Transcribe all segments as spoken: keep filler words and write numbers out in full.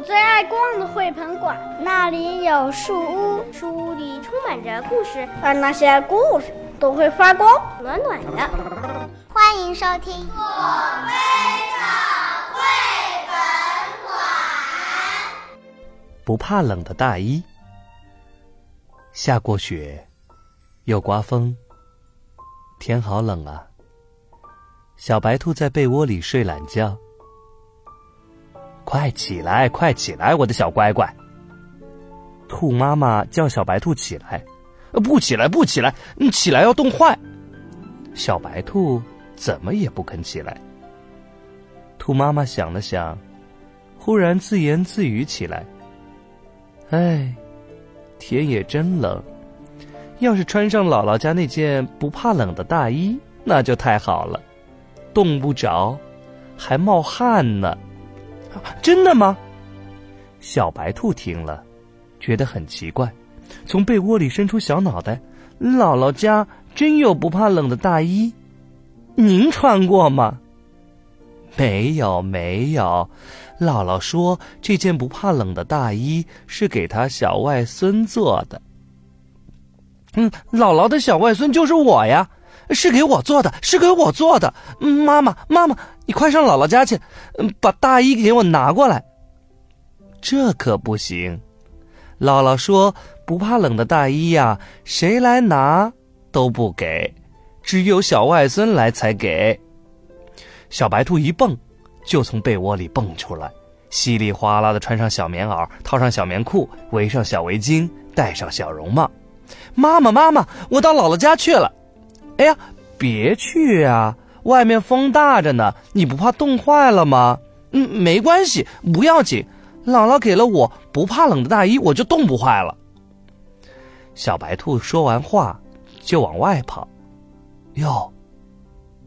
我最爱逛的绘本馆，那里有树屋，树屋里充满着故事，而那些故事都会发光，暖暖的。欢迎收听我非常绘本馆。不怕冷的大衣。下过雪，又刮风，天好冷啊。小白兔在被窝里睡懒觉。快起来，快起来，我的小乖乖！兔妈妈叫小白兔起来，不起来，不起来，你起来要冻坏。小白兔怎么也不肯起来。兔妈妈想了想，忽然自言自语起来：“哎，天也真冷，要是穿上姥姥家那件不怕冷的大衣，那就太好了，冻不着，还冒汗呢。”真的吗？小白兔听了觉得很奇怪，从被窝里伸出小脑袋，姥姥家真有不怕冷的大衣，您穿过吗？没有没有，姥姥说这件不怕冷的大衣是给她小外孙做的。嗯，姥姥的小外孙就是我呀，是给我做的，是给我做的。妈妈，妈妈，你快上姥姥家去，把大衣给我拿过来。这可不行，姥姥说不怕冷的大衣呀，谁来拿都不给，只有小外孙来才给。小白兔一蹦，就从被窝里蹦出来，稀里哗啦地穿上小棉袄，套上小棉裤，围上小围巾，戴上小绒帽。妈妈，妈妈，我到姥姥家去了。哎呀，别去啊，外面风大着呢，你不怕冻坏了吗？嗯，没关系，不要紧，姥姥给了我不怕冷的大衣，我就冻不坏了。小白兔说完话就往外跑。哟，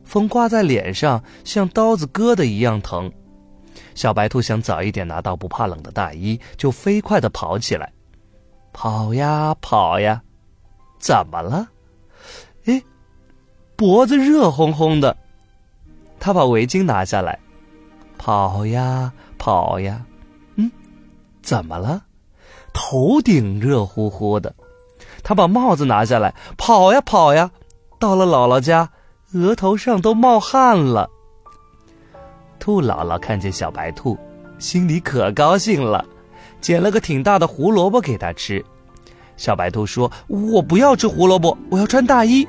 风刮在脸上像刀子割的一样疼。小白兔想早一点拿到不怕冷的大衣，就飞快地跑起来。跑呀跑呀，怎么了？哎，脖子热烘烘的，他把围巾拿下来，跑呀跑呀，嗯，怎么了？头顶热乎乎的，他把帽子拿下来，跑呀跑呀，到了姥姥家，额头上都冒汗了。兔姥姥看见小白兔，心里可高兴了，捡了个挺大的胡萝卜给他吃。小白兔说：“我不要吃胡萝卜，我要穿大衣。”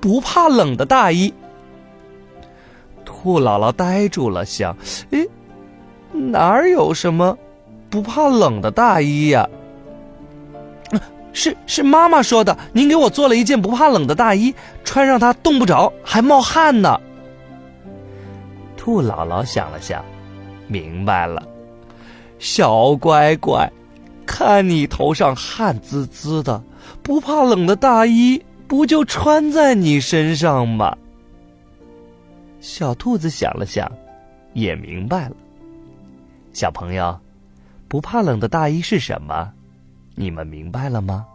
不怕冷的大衣。兔姥姥呆住了，想，诶，哪有什么不怕冷的大衣呀？是是妈妈说的，您给我做了一件不怕冷的大衣，穿上它冻不着，还冒汗呢。兔姥姥想了想，明白了，小乖乖，看你头上汗滋滋的，不怕冷的大衣不就穿在你身上吗？小兔子想了想，也明白了。小朋友，不怕冷的大衣是什么？你们明白了吗？